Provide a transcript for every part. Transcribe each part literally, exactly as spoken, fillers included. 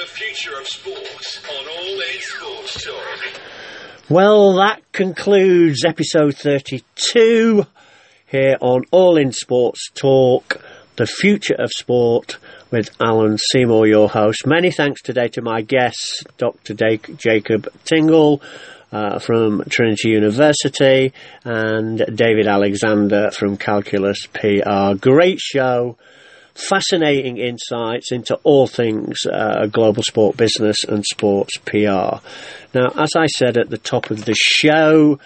The future of sports on All In Sports Talk. Well, that concludes episode thirty-two here on All In Sports Talk, The Future of Sport, with Alan Seymour, your host. Many thanks today to my guests, Doctor Dave, Jacob Tingle uh, from Trinity University, and David Alexander from Calculus P R. Great show. Fascinating insights into all things uh, global sport business and sports P R. Now, as I said at the top of the show,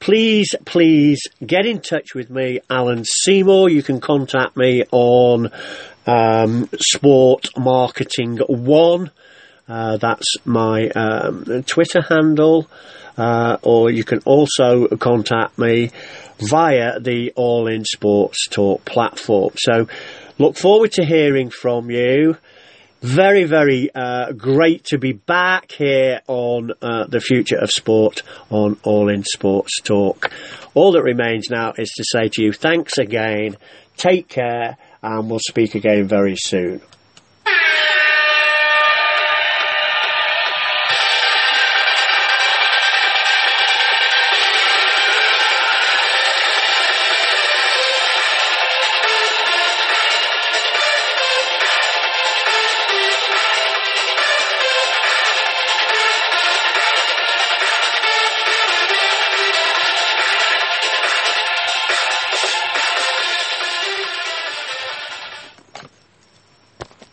please, please get in touch with me, Alan Seymour. You can contact me on um, Sport Marketing One. Uh, that's my um, Twitter handle. Uh, or you can also contact me via the All In Sports Talk platform. So, look forward to hearing from you. Very, very uh, great to be back here on uh, The Future of Sport on All In Sports Talk. All that remains now is to say to you, thanks again, take care, and we'll speak again very soon.